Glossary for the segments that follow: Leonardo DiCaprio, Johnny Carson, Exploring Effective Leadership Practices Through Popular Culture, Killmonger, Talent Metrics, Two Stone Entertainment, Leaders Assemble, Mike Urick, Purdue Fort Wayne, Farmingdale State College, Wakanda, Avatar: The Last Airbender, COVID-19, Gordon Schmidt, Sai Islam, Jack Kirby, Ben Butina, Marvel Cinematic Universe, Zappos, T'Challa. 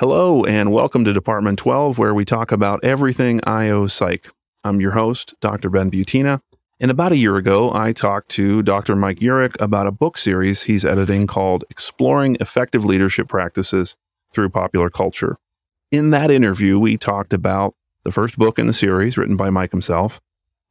Hello and welcome to Department 12, where we talk about everything IO Psych. I'm your host, Dr. Ben Butina, and about a year ago, I talked to Dr. Mike Urick about a book series he's editing called Exploring Effective Leadership Practices Through Popular Culture. In that interview, we talked about the first book in the series, written by Mike himself,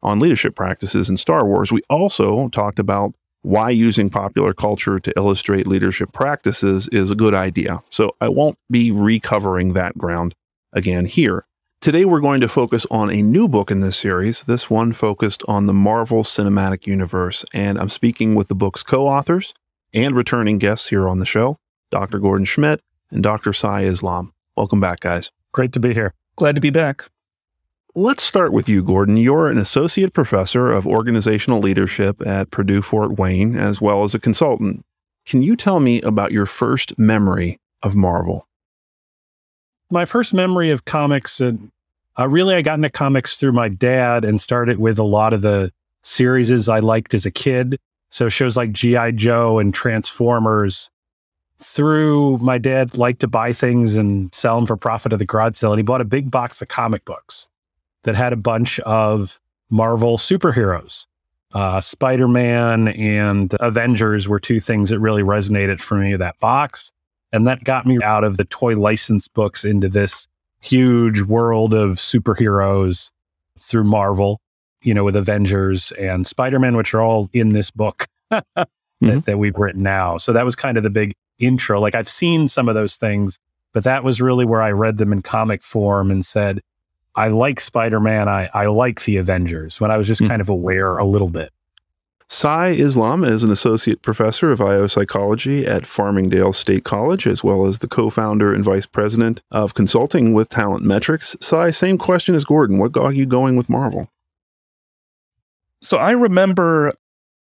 on leadership practices in Star Wars. We also talked about why using popular culture to illustrate leadership practices is a good idea. So I won't be recovering that ground again here. Today, we're going to focus on a new book in this series, this one focused on the Marvel Cinematic Universe. And I'm speaking with the book's co-authors and returning guests here on the show, Dr. Gordon Schmidt and Dr. Sai Islam. Welcome back, guys. Great to be here. Glad to be back. Let's start with you, Gordon. You're an associate professor of organizational leadership at Purdue Fort Wayne, as well as a consultant. Can you tell me about your first memory of Marvel? My first memory of comics, really I got into comics through my dad and started with a lot of the series I liked as a kid. So shows like G.I. Joe and Transformers. Through my dad liked to buy things and sell them for profit at the garage sale, and he bought a big box of comic books that had a bunch of Marvel superheroes. Spider-Man and Avengers were two things that really resonated for me, that box. And that got me out of the toy license books into this huge world of superheroes through Marvel, with Avengers and Spider-Man, which are all in this book that we've written now. So that was kind of the big intro. Like, I've seen some of those things, but that was really where I read them in comic form and said, I like Spider-Man, I like the Avengers, when I was just kind of aware a little bit. Sai Islam is an associate professor of IO psychology at Farmingdale State College, as well as the co-founder and vice president of consulting with Talent Metrics. Sai, same question as Gordon. What got you going with Marvel? So I remember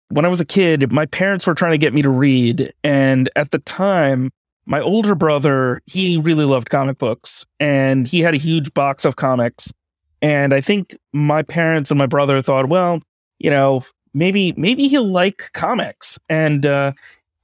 when I was a kid, my parents were trying to get me to read. And at the time, my older brother, he really loved comic books, and he had a huge box of comics. And I think my parents and my brother thought, well, maybe he'll like comics. And I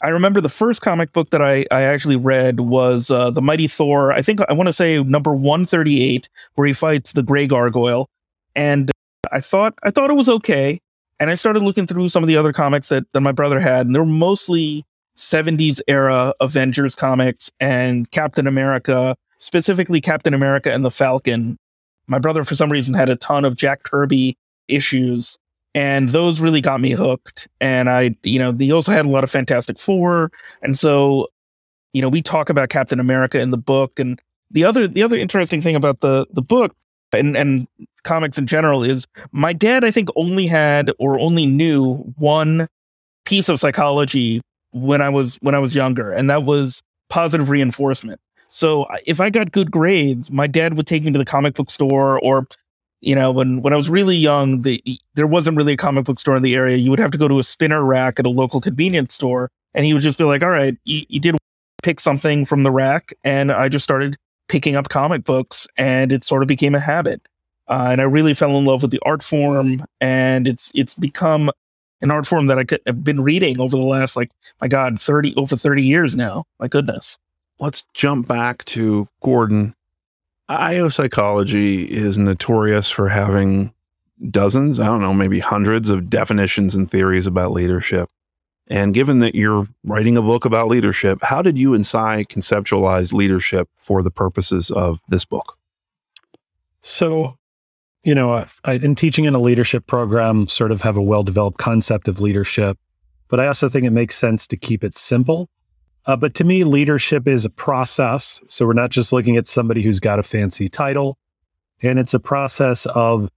remember the first comic book that I actually read was The Mighty Thor. I think I want to say number 138, where he fights the Grey Gargoyle. And I thought it was okay. And I started looking through some of the other comics that my brother had, and they were mostly 70s era Avengers comics and Captain America, specifically Captain America and the Falcon. My brother, for some reason, had a ton of Jack Kirby issues, and those really got me hooked. And they also had a lot of Fantastic Four. And so, we talk about Captain America in the book. And the other interesting thing about the book and comics in general is my dad, I think, only knew one piece of psychology when I was younger, and that was positive reinforcement. So if I got good grades, my dad would take me to the comic book store, or when I was really young, there wasn't really a comic book store in the area. You would have to go to a spinner rack at a local convenience store, and he would just be like, all right, you did pick something from the rack. And I just started picking up comic books, and it sort of became a habit, and I really fell in love with the art form. And it's become an art form that I've been reading over the last, 30 years now. My goodness. Let's jump back to Gordon. IO psychology is notorious for having dozens, I don't know, maybe hundreds of definitions and theories about leadership. And given that you're writing a book about leadership, how did you and Sai conceptualize leadership for the purposes of this book? So, I, in teaching in a leadership program, sort of have a well-developed concept of leadership, but I also think it makes sense to keep it simple. But to me, leadership is a process. So we're not just looking at somebody who's got a fancy title, and it's a process of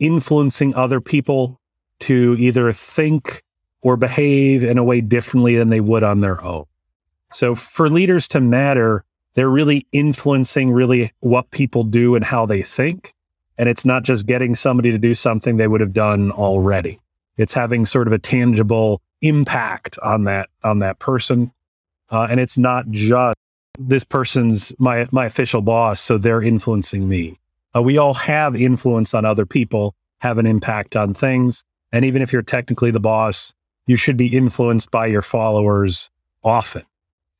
influencing other people to either think or behave in a way differently than they would on their own. So for leaders to matter, they're really influencing really what people do and how they think. And it's not just getting somebody to do something they would have done already. It's having sort of a tangible impact on that person. And it's not just this person's my official boss, so they're influencing me. We all have influence on other people, have an impact on things. And even if you're technically the boss, you should be influenced by your followers often.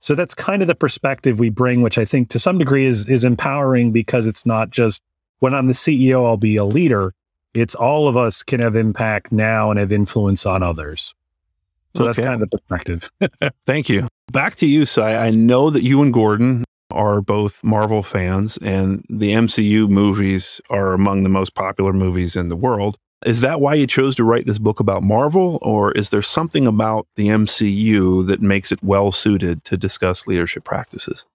So that's kind of the perspective we bring, which I think to some degree is empowering, because it's not just when I'm the CEO, I'll be a leader. It's all of us can have impact now and have influence on others. So That's kind of the perspective. Thank you. Back to you, Sai. I know that you and Gordon are both Marvel fans, and the MCU movies are among the most popular movies in the world. Is that why you chose to write this book about Marvel, or is there something about the MCU that makes it well-suited to discuss leadership practices?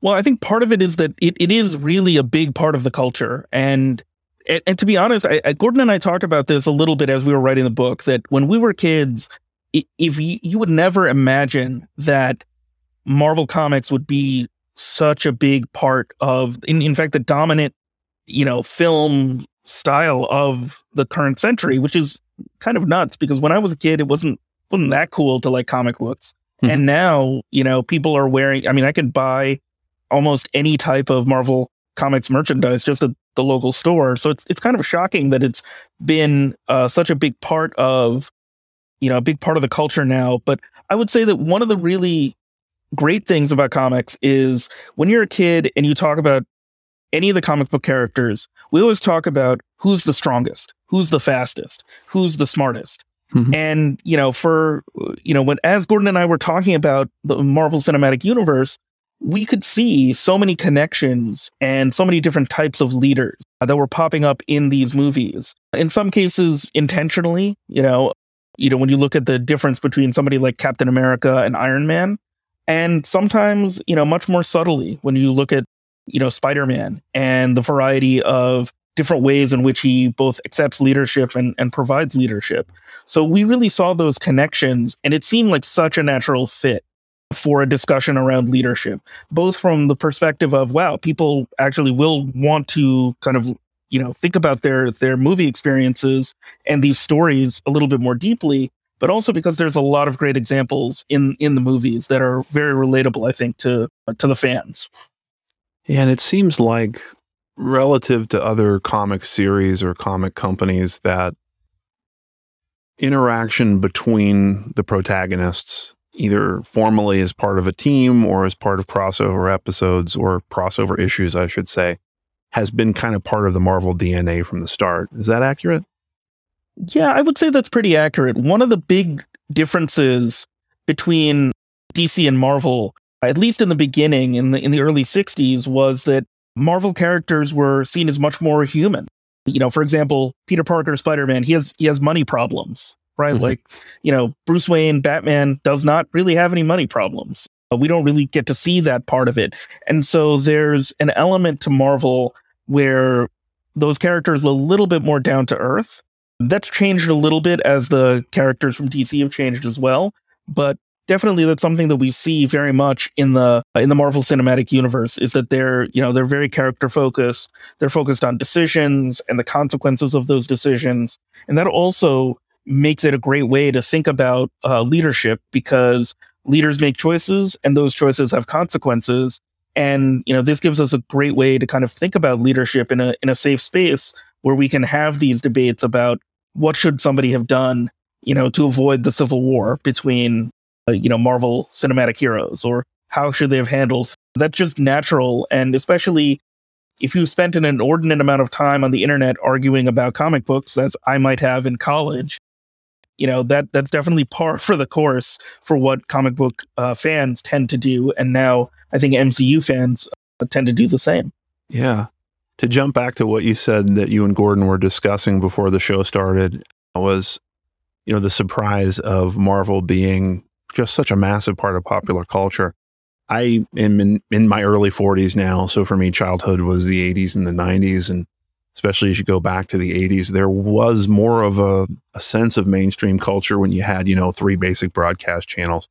Well, I think part of it is that it is really a big part of the culture. And to be honest, Gordon and I talked about this a little bit as we were writing the book, that when we were kids, if you would never imagine that Marvel Comics would be such a big part of, in fact, the dominant, film style of the current century, which is kind of nuts, because when I was a kid, it wasn't that cool to like comic books. Mm-hmm. And now, people are wearing, I could buy almost any type of Marvel Comics merchandise just at the local store. So it's kind of shocking that it's been such a big part of, the culture now. But I would say that one of the really great things about comics is when you're a kid and you talk about any of the comic book characters, we always talk about who's the strongest, who's the fastest, who's the smartest. Mm-hmm. And, as Gordon and I were talking about the Marvel Cinematic Universe, we could see so many connections and so many different types of leaders that were popping up in these movies. In some cases, intentionally, when you look at the difference between somebody like Captain America and Iron Man, and sometimes, much more subtly when you look at, Spider-Man and the variety of different ways in which he both accepts leadership and provides leadership. So we really saw those connections, and it seemed like such a natural fit for a discussion around leadership, both from the perspective of, wow, people actually will want to kind of, think about their movie experiences and these stories a little bit more deeply, but also because there's a lot of great examples in the movies that are very relatable, I think, to the fans. Yeah, and it seems like relative to other comic series or comic companies, that interaction between the protagonists, either formally as part of a team or as part of crossover episodes or crossover issues, I should say, has been kind of part of the Marvel DNA from the start. Is that accurate? Yeah, I would say that's pretty accurate. One of the big differences between DC and Marvel, at least in the beginning, in the early 60s, was that Marvel characters were seen as much more human. For example, Peter Parker, Spider-Man, he has money problems, right? Mm-hmm. Like, Bruce Wayne, Batman does not really have any money problems. We don't really get to see that part of it. And so there's an element to Marvel where those characters are a little bit more down to earth. That's changed a little bit as the characters from DC have changed as well, but definitely, that's something that we see very much in the Marvel Cinematic Universe, is that they're very character focused. They're focused on decisions and the consequences of those decisions, and that also makes it a great way to think about leadership, because leaders make choices and those choices have consequences. And this gives us a great way to kind of think about leadership in a safe space where we can have these debates about what should somebody have done, to avoid the civil war between Marvel cinematic heroes, or how should they have handled. That's just natural. And especially if you spent an inordinate amount of time on the internet arguing about comic books, as I might have in college, that's definitely par for the course for what comic book fans tend to do. And now I think MCU fans tend to do the same. Yeah. To jump back to what you said that you and Gordon were discussing before the show started, was, the surprise of Marvel being just such a massive part of popular culture. I am in my early 40s now, so for me, childhood was the 80s and the 90s, and especially as you go back to the 80s, there was more of a sense of mainstream culture when you had, three basic broadcast channels.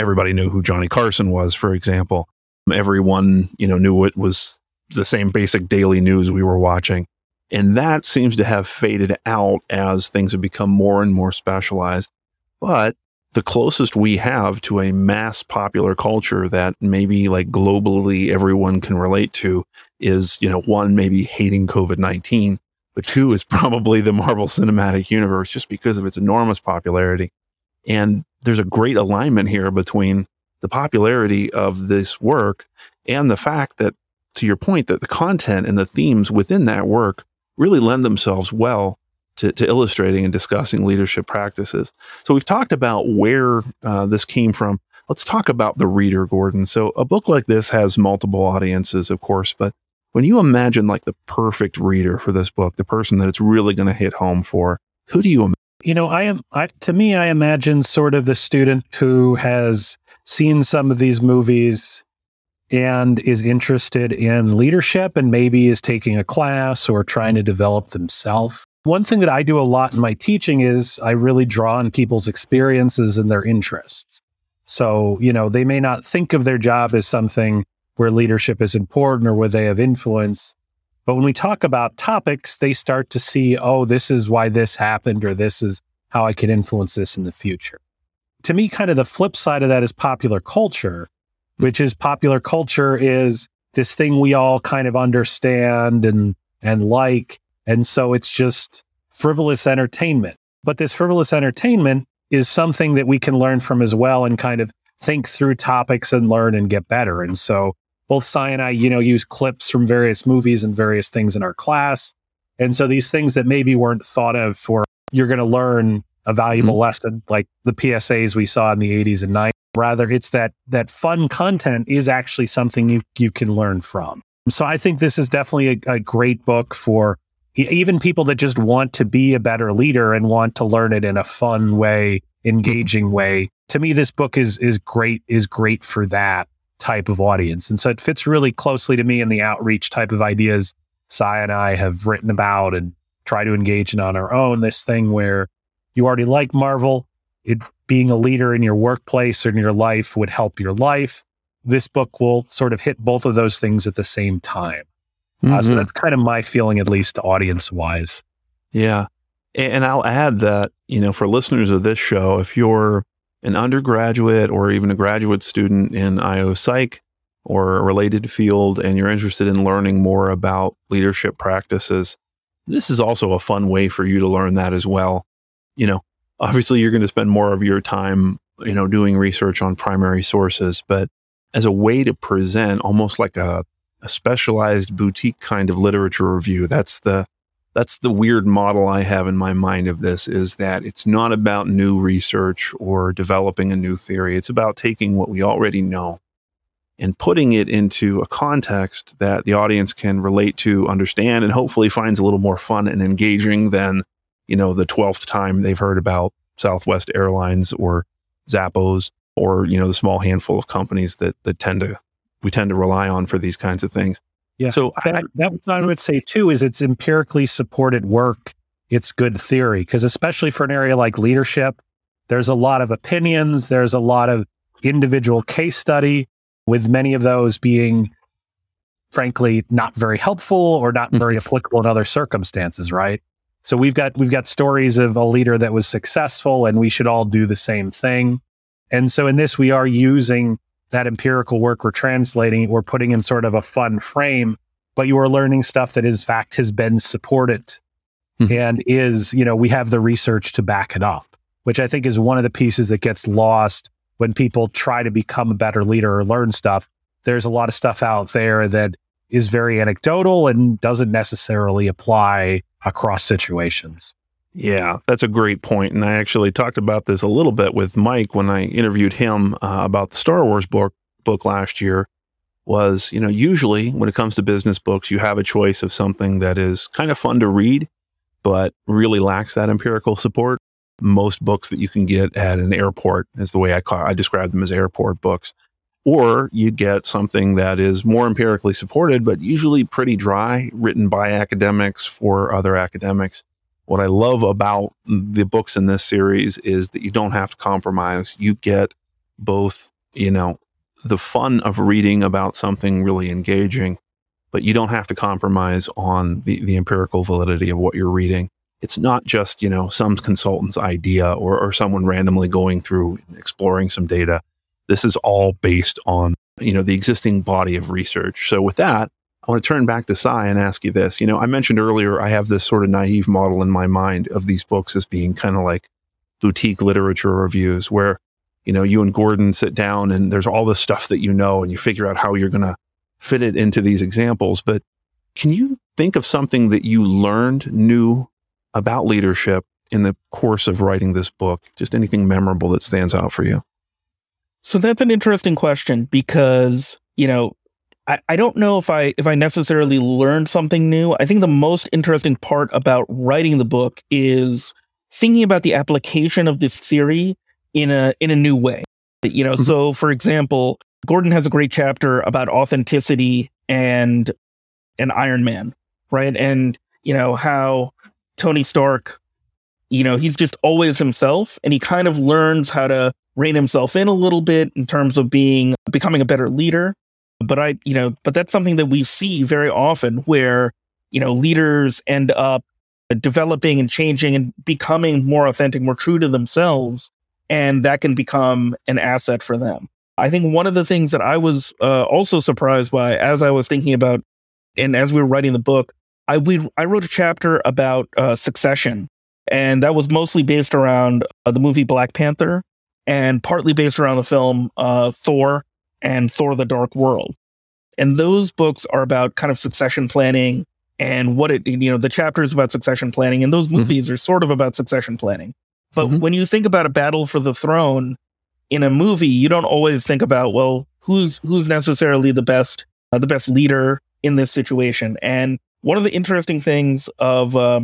Everybody knew who Johnny Carson was, for example. Everyone, knew it was the same basic daily news we were watching. And that seems to have faded out as things have become more and more specialized. But the closest we have to a mass popular culture that maybe like globally everyone can relate to is, one, maybe hating COVID-19, but two is probably the Marvel Cinematic Universe, just because of its enormous popularity. And there's a great alignment here between the popularity of this work and the fact that, to your point, that the content and the themes within that work really lend themselves well to illustrating and discussing leadership practices. So we've talked about where this came from. Let's talk about the reader, Gordon. So a book like this has multiple audiences, of course, but when you imagine like the perfect reader for this book, the person that it's really going to hit home for, who do you imagine? You know, I imagine sort of the student who has seen some of these movies and is interested in leadership and maybe is taking a class or trying to develop themselves. One thing that I do a lot in my teaching is I really draw on people's experiences and their interests. So, you know, they may not think of their job as something where leadership is important or where they have influence. But when we talk about topics, they start to see, oh, this is why this happened, or this is how I can influence this in the future. To me, kind of the flip side of that is popular culture, which is popular culture is this thing we all kind of understand and like. And so it's just frivolous entertainment. But this frivolous entertainment is something that we can learn from as well and kind of think through topics and learn and get better. And so both Sai and I, you know, use clips from various movies and various things in our class. And so these things that maybe weren't thought of for, you're going to learn a valuable lesson, like the PSAs we saw in the 80s and 90s. Rather, it's that fun content is actually something you can learn from. So I think this is definitely a great book for even people that just want to be a better leader and want to learn it in a fun way, engaging way. To me, this book is great for that type of audience. And so it fits really closely to me in the outreach type of ideas Sai and I have written about and try to engage in on our own. This thing where you already like Marvel, it being a leader in your workplace or in your life would help your life. This book will sort of hit both of those things at the same time. So that's kind of my feeling, at least audience-wise. Yeah. And I'll add that, you know, for listeners of this show, if you're an undergraduate or even a graduate student in IO Psych or a related field, and you're interested in learning more about leadership practices, this is also a fun way for you to learn that as well. You know, obviously you're going to spend more of your time, you know, doing research on primary sources, but as a way to present almost like a specialized boutique kind of literature review, that's the weird model I have in my mind of this, is that it's not about new research or developing a new theory. It's about taking what we already know and putting it into a context that the audience can relate to, understand, and hopefully finds a little more fun and engaging than, you know, the 12th time they've heard about Southwest Airlines or Zappos or, you know, the small handful of companies that we tend to rely on for these kinds of things. Yeah. So that I would say too, is it's empirically supported work. It's good theory, because especially for an area like leadership, there's a lot of opinions. There's a lot of individual case study, with many of those being, frankly, not very helpful or not very applicable in other circumstances, right? So we've got stories of a leader that was successful, and we should all do the same thing. And so in this, we are using that empirical work, we're translating, we're putting in sort of a fun frame, but you are learning stuff that is fact has been supported and is, you know, we have the research to back it up, which I think is one of the pieces that gets lost when people try to become a better leader or learn stuff. There's a lot of stuff out there that is very anecdotal and doesn't necessarily apply across situations. Yeah, that's a great point. And I actually talked about this a little bit with Mike when I interviewed him about the Star Wars book last year. Was, you know, usually when it comes to business books, you have a choice of something that is kind of fun to read, but really lacks that empirical support. Most books that you can get at an airport is the way I describe them, as airport books. Or you get something that is more empirically supported, but usually pretty dry, written by academics for other academics. What I love about the books in this series is that you don't have to compromise. You get both, you know, the fun of reading about something really engaging, but you don't have to compromise on the empirical validity of what you're reading. It's not just, you know, some consultant's idea or someone randomly going through and exploring some data. This is all based on, you know, the existing body of research. So with that, I want to turn back to Sai and ask you this. You know, I mentioned earlier, I have this sort of naive model in my mind of these books as being kind of like boutique literature reviews, where you know, you and Gordon sit down and there's all this stuff that you know, and you figure out how you're going to fit it into these examples. But can you think of something that you learned new about leadership in the course of writing this book? Just anything memorable that stands out for you? So that's an interesting question because, you know, I don't know if I necessarily learned something new. I think the most interesting part about writing the book is thinking about the application of this theory in a new way. You know, so for example, Gordon has a great chapter about authenticity and Iron Man, right? And, you know, how Tony Stark, you know, he's just always himself, and he kind of learns how to rein himself in a little bit in terms of becoming a better leader. But but that's something that we see very often where, you know, leaders end up developing and changing and becoming more authentic, more true to themselves. And that can become an asset for them. I think one of the things that I was also surprised by as I was thinking about, and as we were writing the book, I wrote a chapter about succession. And that was mostly based around the movie Black Panther and partly based around the film Thor and Thor: The Dark World. And those books are about kind of succession planning and the chapters about succession planning, and those movies are sort of about succession planning. But when you think about a battle for the throne in a movie, you don't always think about, well, who's necessarily the best leader in this situation. And one of the interesting things that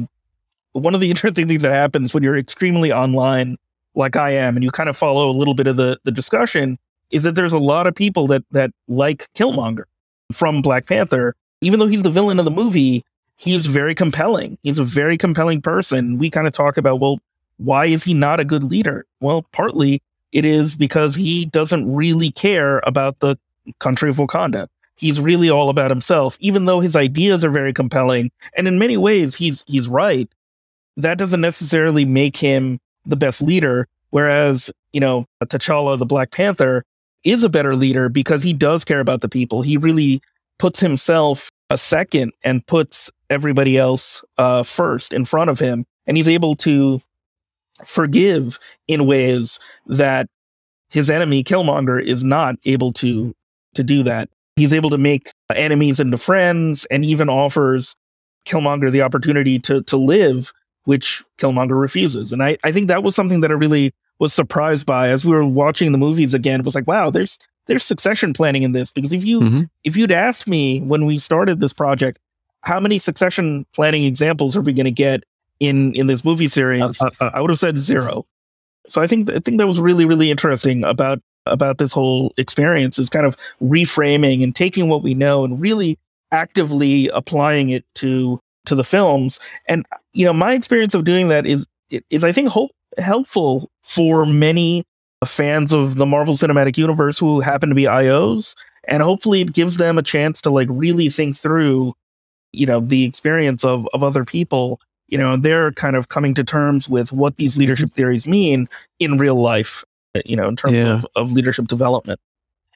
happens when you're extremely online like I am, and you kind of follow a little bit of the discussion, is that there's a lot of people that like Killmonger from Black Panther. Even though he's the villain of the movie, he's very compelling. He's a very compelling person. We kind of talk about, well, why is he not a good leader? Well, partly it is because he doesn't really care about the country of Wakanda. He's really all about himself, even though his ideas are very compelling. And in many ways, he's right. That doesn't necessarily make him the best leader. Whereas, you know, T'Challa, the Black Panther, is a better leader because he does care about the people. He really puts himself a second and puts everybody else first in front of him. And he's able to forgive in ways that his enemy, Killmonger, is not able to do that. He's able to make enemies into friends and even offers Killmonger the opportunity to live, which Killmonger refuses. And I think that was something that I really was surprised by as we were watching the movies again. It was like, wow, there's succession planning in this, because if you'd asked me when we started this project, how many succession planning examples are we going to get in this movie series, I would have said zero. So I think that was really, really interesting about this whole experience, is kind of reframing and taking what we know and really actively applying it to the films. And, you know, my experience of doing that is I think helpful for many fans of the Marvel Cinematic Universe who happen to be IOs, and hopefully it gives them a chance to like really think through, you know, the experience of other people, you know, and they're kind of coming to terms with what these leadership theories mean in real life, you know, in terms of leadership development.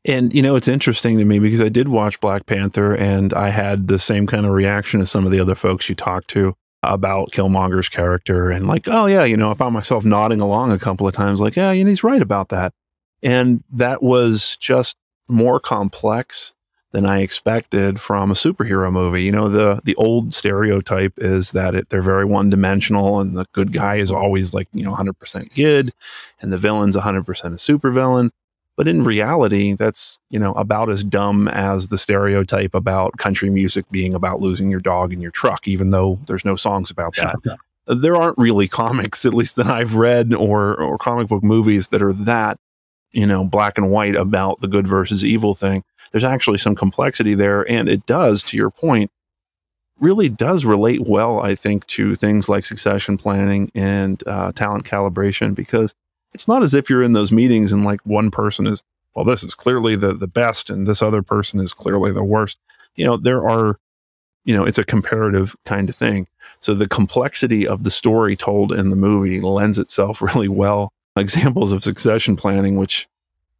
And, you know, it's interesting to me because I did watch Black Panther and I had the same kind of reaction as some of the other folks you talked to about Killmonger's character, and like, oh yeah, you know, I found myself nodding along a couple of times like, yeah, and he's right about that. And that was just more complex than I expected from a superhero movie. You know, the old stereotype is that they're very one-dimensional, and the good guy is always like, you know, 100% good, and the villain's 100% a supervillain. But in reality, that's, you know, about as dumb as the stereotype about country music being about losing your dog in your truck, even though there's no songs about that. There aren't really comics, at least that I've read, or comic book movies that are that, you know, black and white about the good versus evil thing. There's actually some complexity there. And it does, to your point, really does relate well, I think, to things like succession planning and talent calibration, because it's not as if you're in those meetings and like one person is, well, this is clearly the best and this other person is clearly the worst. You know, it's a comparative kind of thing. So the complexity of the story told in the movie lends itself really well. Examples of succession planning, which,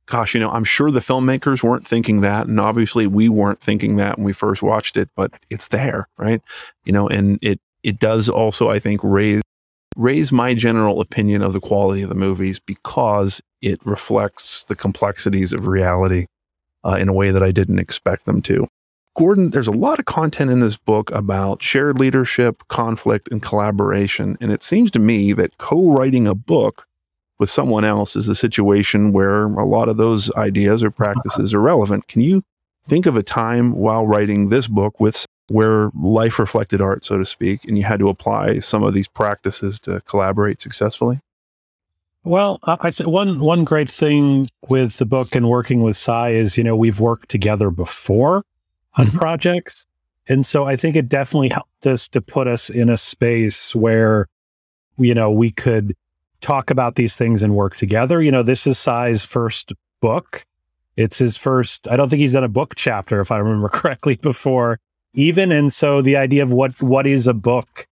gosh, you know, I'm sure the filmmakers weren't thinking that. And obviously we weren't thinking that when we first watched it, but it's there, right? You know, and it does also, I think, raise raise my general opinion of the quality of the movies because it reflects the complexities of reality in a way that I didn't expect them to. Gordon, there's a lot of content in this book about shared leadership, conflict, and collaboration. And it seems to me that co-writing a book with someone else is a situation where a lot of those ideas or practices are relevant. Can you think of a time while writing this book with where life reflected art, so to speak, and you had to apply some of these practices to collaborate successfully? Well, I think one great thing with the book and working with Sai is, you know, we've worked together before on projects. And so I think it definitely helped us to put us in a space where, you know, we could talk about these things and work together. You know, this is Sai's first book. It's his first, I don't think he's done a book chapter, if I remember correctly, before even. And so the idea of what is a book,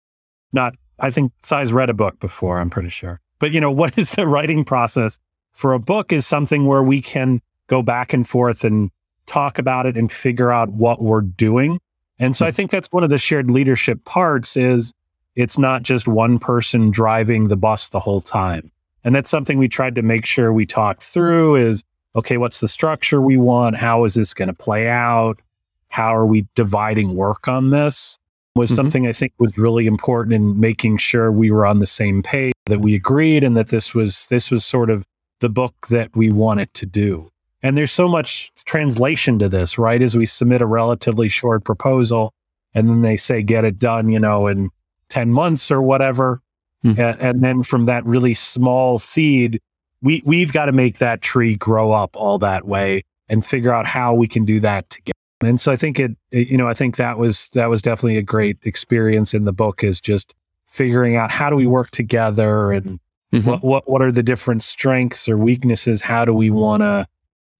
not, I think Sai's read a book before, I'm pretty sure. But, you know, what is the writing process for a book is something where we can go back and forth and talk about it and figure out what we're doing. And so I think that's one of the shared leadership parts is it's not just one person driving the bus the whole time. And that's something we tried to make sure we talked through is, okay, what's the structure we want? How is this going to play out? How are we dividing work on this? Was something I think was really important in making sure we were on the same page, that we agreed, and that this was sort of the book that we wanted to do. And there's so much translation to this, right? As we submit a relatively short proposal and then they say, get it done, you know, in 10 months or whatever. And then from that really small seed, we've got to make that tree grow up all that way and figure out how we can do that together. And so I think I think that was definitely a great experience in the book is just figuring out how do we work together and what are the different strengths or weaknesses? How do we want to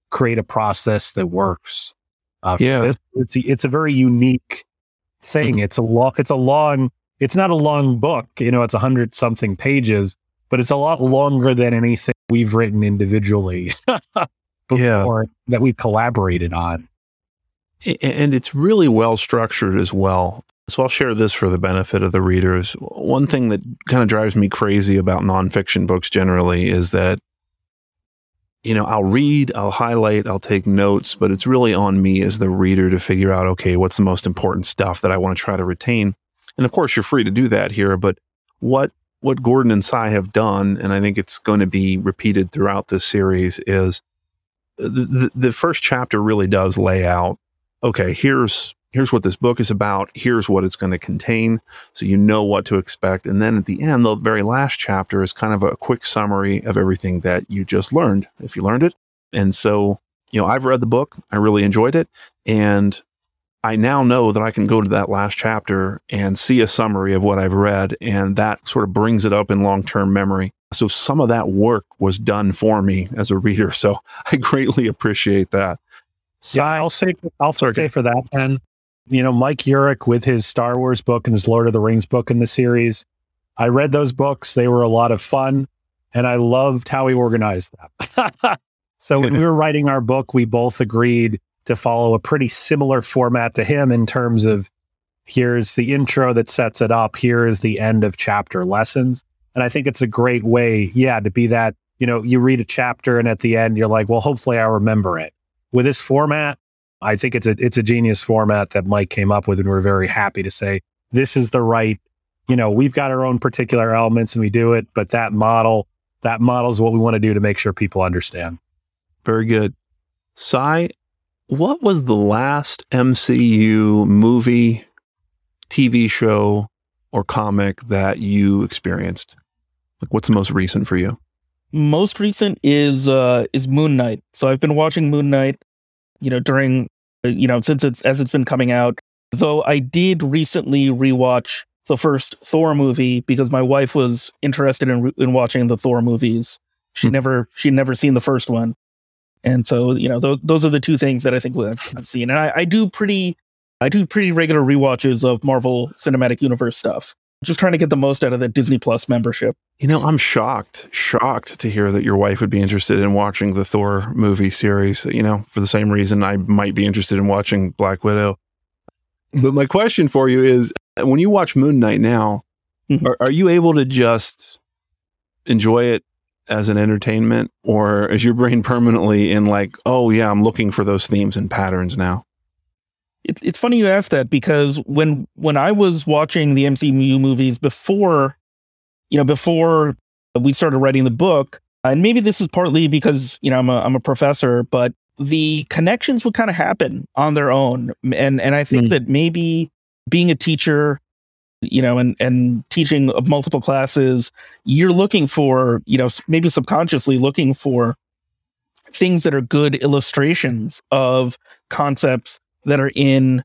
create a process that works? It's a very unique thing. It's not a long book, you know, it's 100-something pages, but it's a lot longer than anything we've written individually before that we've collaborated on. And it's really well structured as well. So I'll share this for the benefit of the readers. One thing that kind of drives me crazy about nonfiction books generally is that, you know, I'll read, I'll highlight, I'll take notes, but it's really on me as the reader to figure out, okay, what's the most important stuff that I want to try to retain? And of course, you're free to do that here, but what Gordon and Sai have done, and I think it's going to be repeated throughout this series, is the first chapter really does lay out, okay, here's what this book is about, here's what it's going to contain, so you know what to expect. And then at the end, the very last chapter is kind of a quick summary of everything that you just learned, if you learned it. And so, you know, I've read the book, I really enjoyed it, and I now know that I can go to that last chapter and see a summary of what I've read, and that sort of brings it up in long-term memory. So some of that work was done for me as a reader, so I greatly appreciate that. So yeah, I'll say for that, Ben. You know, Mike Urick with his Star Wars book and his Lord of the Rings book in the series, I read those books. They were a lot of fun, and I loved how he organized them. So when we were writing our book, we both agreed to follow a pretty similar format to him in terms of here's the intro that sets it up, here is the end of chapter lessons. And I think it's a great way, to be that, you know, you read a chapter and at the end you're like, well, hopefully I remember it. With this format, I think it's a genius format that Mike came up with, and we're very happy to say this is the right, you know, we've got our own particular elements and we do it, but that model is what we want to do to make sure people understand. Very good. Sai, what was the last MCU movie, TV show, or comic that you experienced? Like, what's the most recent for you? Most recent is Moon Knight. So I've been watching Moon Knight, you know, during, you know, since it's been coming out, though I did recently rewatch the first Thor movie because my wife was interested in watching the Thor movies. She'd never seen the first one. And so, you know, those are the two things that I think I've seen. And I do pretty regular rewatches of Marvel Cinematic Universe stuff, just trying to get the most out of the Disney Plus membership. You know, I'm shocked to hear that your wife would be interested in watching the Thor movie series, you know, for the same reason I might be interested in watching Black Widow. But my question for you is, when you watch Moon Knight now, Mm-hmm. Are you able to just enjoy it as an entertainment, or is your brain permanently in like, oh yeah, I'm looking for those themes and patterns now? It's funny you ask that, because when I was watching the MCU movies before we started writing the book, and maybe this is partly because, I'm a professor, but the connections would kind of happen on their own. And I think that maybe being a teacher, and teaching multiple classes, you're looking for, maybe subconsciously looking for things that are good illustrations of concepts that are in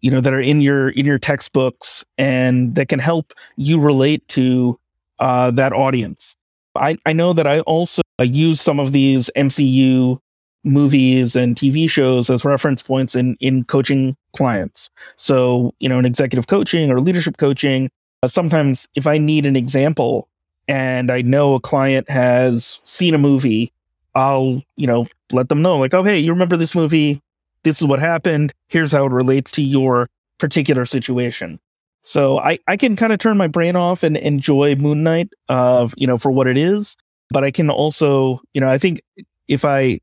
your textbooks and that can help you relate to that audience. I know that I also use some of these MCU movies and TV shows as reference points in coaching clients. So, in executive coaching or leadership coaching, sometimes if I need an example and I know a client has seen a movie, I'll, let them know like, oh, hey, you remember this movie? This is what happened. Here's how it relates to your particular situation. So I can kind of turn my brain off and enjoy Moon Knight for what it is. But I can also, I think if I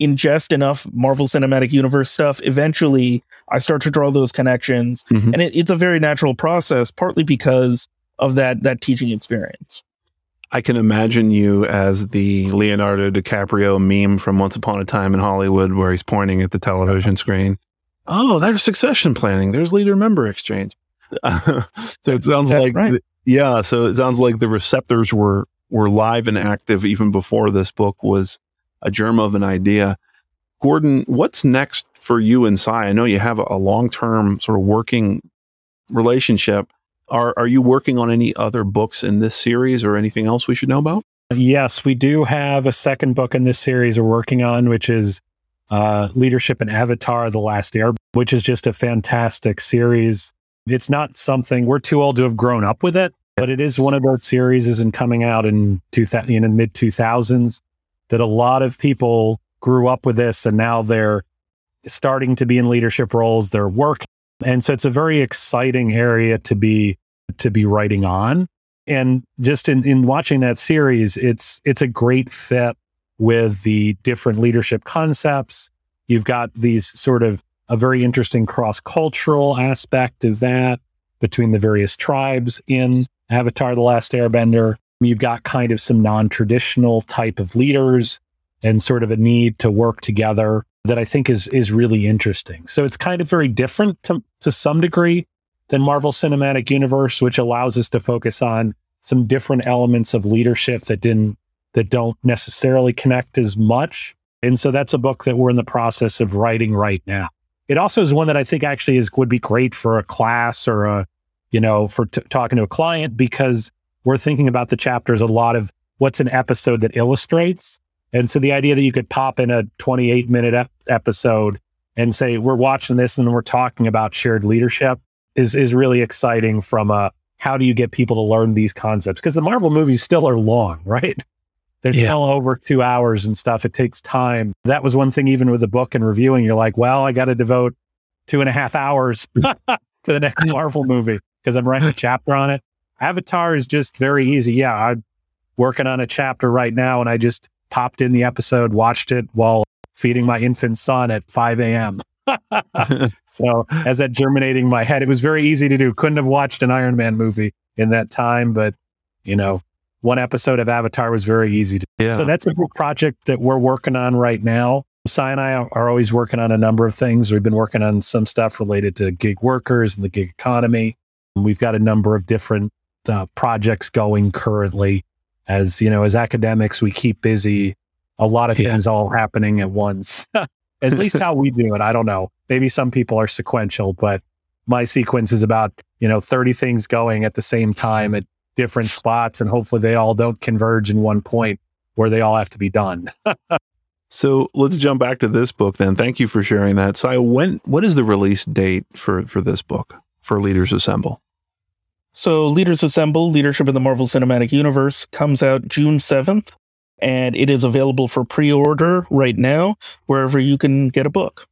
ingest enough Marvel Cinematic Universe stuff, eventually I start to draw those connections. Mm-hmm. And it's a very natural process, partly because of that teaching experience. I can imagine you as the Leonardo DiCaprio meme from Once Upon a Time in Hollywood, where he's pointing at the television screen. Oh, there's succession planning. There's leader member exchange. So it sounds like, right. So it sounds like the receptors were live and active even before this book was a germ of an idea. Gordon, what's next for you and Sai? I know you have a long-term sort of working relationship. Are you working on any other books in this series or anything else we should know about? Yes, we do have a second book in this series we're working on, which is Leadership and Avatar: The Last Airbender, which is just a fantastic series. It's not something, we're too old to have grown up with it, but it is one of those series and coming out in the mid-2000s that a lot of people grew up with this, and now they're starting to be in leadership roles, they're working. And so it's a very exciting area to be writing on. And just in watching that series, it's a great fit with the different leadership concepts. You've got these sort of a very interesting cross-cultural aspect of that between the various tribes in Avatar: The Last Airbender. You've got kind of some non-traditional type of leaders and sort of a need to work together that I think is really interesting. So it's kind of very different to some degree than Marvel Cinematic Universe, which allows us to focus on some different elements of leadership that don't necessarily connect as much. And so that's a book that we're in the process of writing right now. It also is one that I think actually would be great for a class or for talking to a client, because we're thinking about the chapters a lot of what's an episode that illustrates. And so the idea that you could pop in a 28-minute episode and say, we're watching this and we're talking about shared leadership is really exciting from how do you get people to learn these concepts? Because the Marvel movies still are long, right? They're still over 2 hours and stuff. It takes time. That was one thing, even with a book and reviewing, you're like, well, I got to devote 2.5 hours to the next Marvel movie because I'm writing a chapter on it. Avatar is just very easy. Yeah, I'm working on a chapter right now and I just popped in the episode, watched it while feeding my infant son at 5 a.m. So as that germinating in my head, it was very easy to do. Couldn't have watched an Iron Man movie in that time, but one episode of Avatar was very easy to do. Yeah. So that's a project that we're working on right now. Sai and I are always working on a number of things. We've been working on some stuff related to gig workers and the gig economy. We've got a number of different projects going currently. As academics, we keep busy. A lot of things all happening at once. At least how we do it. I don't know. Maybe some people are sequential, but my sequence is about, 30 things going at the same time at different spots. And hopefully they all don't converge in one point where they all have to be done. So let's jump back to this book then. Thank you for sharing that. Sai, what is the release date for this book, for Leaders Assemble? So Leaders Assemble, Leadership in the Marvel Cinematic Universe, comes out June 7th, and it is available for pre-order right now, wherever you can get a book.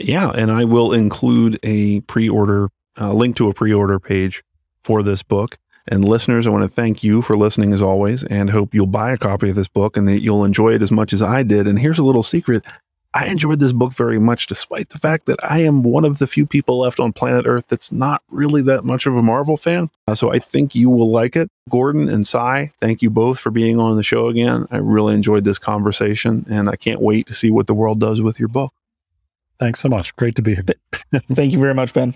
Yeah, and I will include a pre-order, link to a pre-order page for this book. And listeners, I want to thank you for listening as always, and hope you'll buy a copy of this book and that you'll enjoy it as much as I did. And here's a little secret. I enjoyed this book very much, despite the fact that I am one of the few people left on planet Earth that's not really that much of a Marvel fan. So I think you will like it. Gordon and Sai, thank you both for being on the show again. I really enjoyed this conversation, and I can't wait to see what the world does with your book. Thanks so much. Great to be here. Thank you very much, Ben.